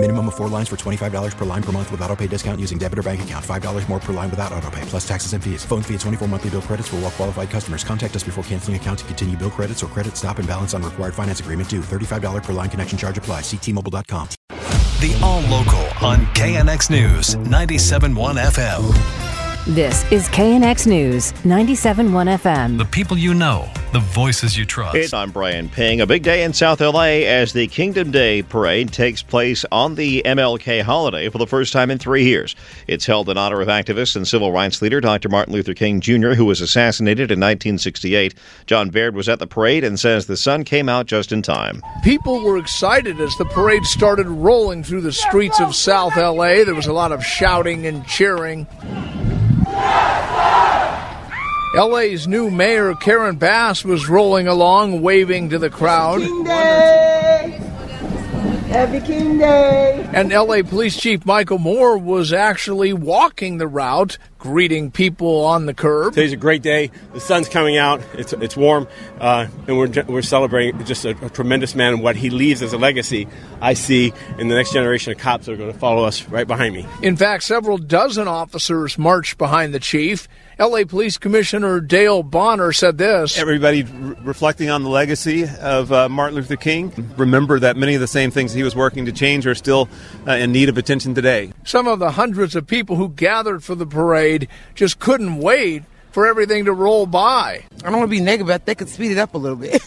Minimum of 4 lines for $25 per line per month with auto-pay discount using debit or bank account. $5 more per line without auto-pay, plus taxes and fees. Phone fee at 24 monthly bill credits for well-qualified customers. Contact us before canceling account to continue bill credits or credit stop and balance on required finance agreement due. $35 per line connection charge applies. See T-Mobile.com. The All Local on KNX News, 97.1 FM. This is KNX News, 97.1 FM. The people you know. The voices you trust. I'm Brian Ping. A big day in South LA as the Kingdom Day Parade takes place on the MLK holiday for the first time in 3 years. It's held in honor of activist and civil rights leader Dr. Martin Luther King Jr., who was assassinated in 1968. John Baird was at the parade and says the sun came out just in time. People were excited as the parade started rolling through the streets of South LA. There was a lot of shouting and cheering. LA's new mayor, Karen Bass, was rolling along, waving to the crowd. King Day! Happy King Day! And LA Police Chief Michael Moore was actually walking the route, greeting people on the curb. Today's a great day. The sun's coming out. It's warm, and we're celebrating just a tremendous man and what he leaves as a legacy. I see in the next generation of cops that are going to follow us right behind me. In fact, several dozen officers marched behind the chief. LA Police Commissioner Dale Bonner said this. Everybody reflecting on the legacy of Martin Luther King. Remember that many of the same things he was working to change are still in need of attention today. Some of the hundreds of people who gathered for the parade just couldn't wait for everything to roll by. I don't want to be negative, but they could speed it up a little bit.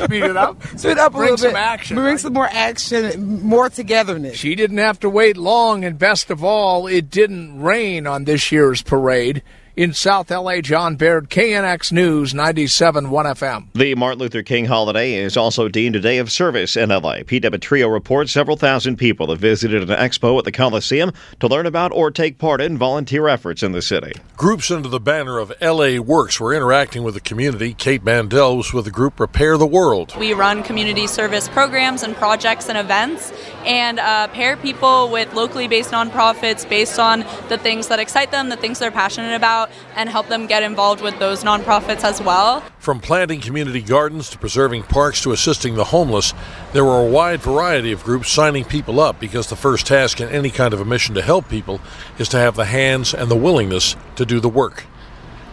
Speed it up? Speed it up a little bit. Bring some action. Bring some more action, more togetherness. She didn't have to wait long, and best of all, it didn't rain on this year's parade. In South LA, John Baird, KNX News, 97.1 FM. The Martin Luther King holiday is also deemed a day of service in LA. Pete Demetrio reports several thousand people have visited an expo at the Coliseum to learn about or take part in volunteer efforts in the city. Groups under the banner of LA Works were interacting with the community. Kate Mandel was with the group Repair the World. We run community service programs and projects and events and pair people with locally based nonprofits based on the things that excite them, the things they're passionate about, and help them get involved with those nonprofits as well. From planting community gardens to preserving parks to assisting the homeless, there were a wide variety of groups signing people up because the first task in any kind of a mission to help people is to have the hands and the willingness to do the work.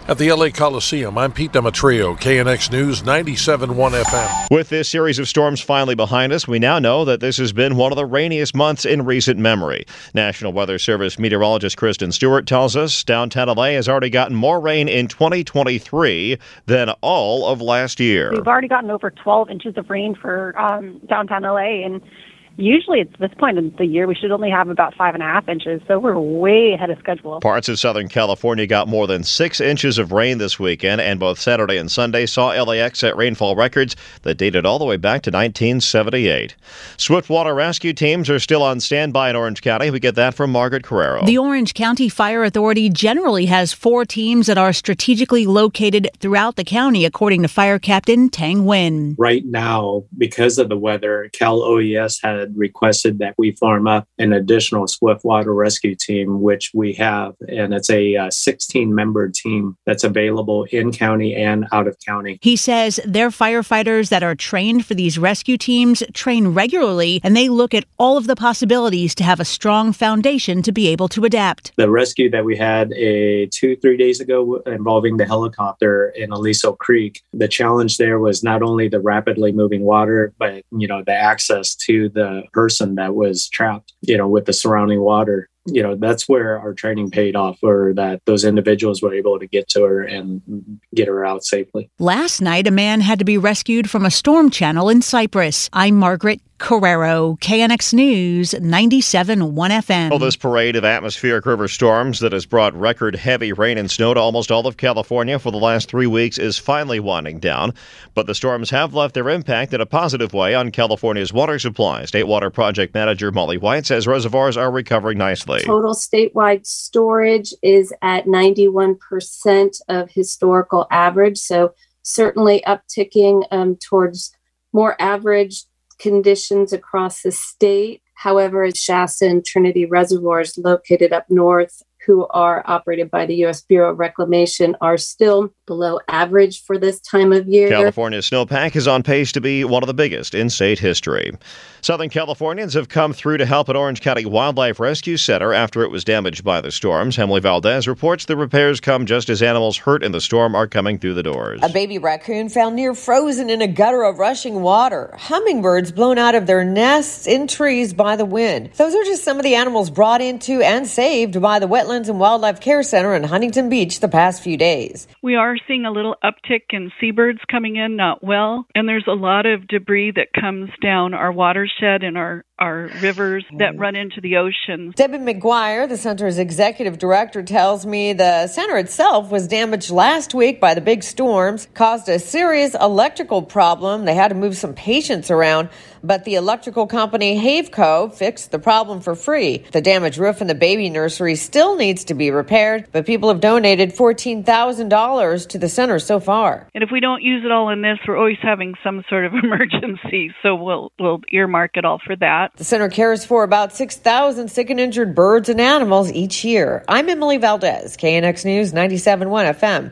At the LA Coliseum, I'm Pete Demetrio, KNX News, 97.1 FM. With this series of storms finally behind us, we now know that this has been one of the rainiest months in recent memory. National Weather Service meteorologist Kristen Stewart tells us downtown LA has already gotten more rain in 2023 than all of last year. We've already gotten over 12 inches of rain for downtown LA, and usually at this point in the year, we should only have about 5.5 inches, so we're way ahead of schedule. Parts of Southern California got more than 6 inches of rain this weekend, and both Saturday and Sunday saw LAX set rainfall records that dated all the way back to 1978. Swiftwater rescue teams are still on standby in Orange County. We get that from Margaret Carrero. The Orange County Fire Authority generally has 4 teams that are strategically located throughout the county, according to Fire Captain Tang Nguyen. Right now, because of the weather, Cal OES has requested that we form up an additional swiftwater rescue team, which we have, and it's a 16-member team that's available in county and out of county. He says their firefighters that are trained for these rescue teams train regularly, and they look at all of the possibilities to have a strong foundation to be able to adapt. The rescue that we had 2-3 days ago involving the helicopter in Aliso Creek, the challenge there was not only the rapidly moving water, but the access to the person that was trapped, with the surrounding water. That's where our training paid off, or that those individuals were able to get to her and get her out safely. Last night, a man had to be rescued from a storm channel in Cyprus. I'm Margaret Carrero, KNX News, 97.1 FM. Well, this parade of atmospheric river storms that has brought record heavy rain and snow to almost all of California for the last 3 weeks is finally winding down. But the storms have left their impact in a positive way on California's water supply. State Water Project Manager Molly White says reservoirs are recovering nicely. Total statewide storage is at 91% of historical average, so certainly upticking towards more average conditions across the state. However, Shasta and Trinity reservoirs located up north, who are operated by the U.S. Bureau of Reclamation, are still below average for this time of year. California's snowpack is on pace to be one of the biggest in state history. Southern Californians have come through to help at Orange County Wildlife Rescue Center after it was damaged by the storms. Emily Valdez reports the repairs come just as animals hurt in the storm are coming through the doors. A baby raccoon found near frozen in a gutter of rushing water. Hummingbirds blown out of their nests in trees by the wind. Those are just some of the animals brought into and saved by the wetlands and Wildlife Care Center in Huntington Beach the past few days. We are seeing a little uptick in seabirds coming in, not well, and there's a lot of debris that comes down our watershed and our rivers that run into the ocean. Debbie McGuire, the center's executive director, tells me the center itself was damaged last week by the big storms, caused a serious electrical problem. They had to move some patients around, but the electrical company Haveco fixed the problem for free. The damaged roof in the baby nursery still needs to be repaired, but people have donated $14,000 to the center so far. And if we don't use it all in this, we're always having some sort of emergency, so we'll earmark it all for that. The center cares for about 6,000 sick and injured birds and animals each year. I'm Emily Valdez, KNX News 97.1 FM.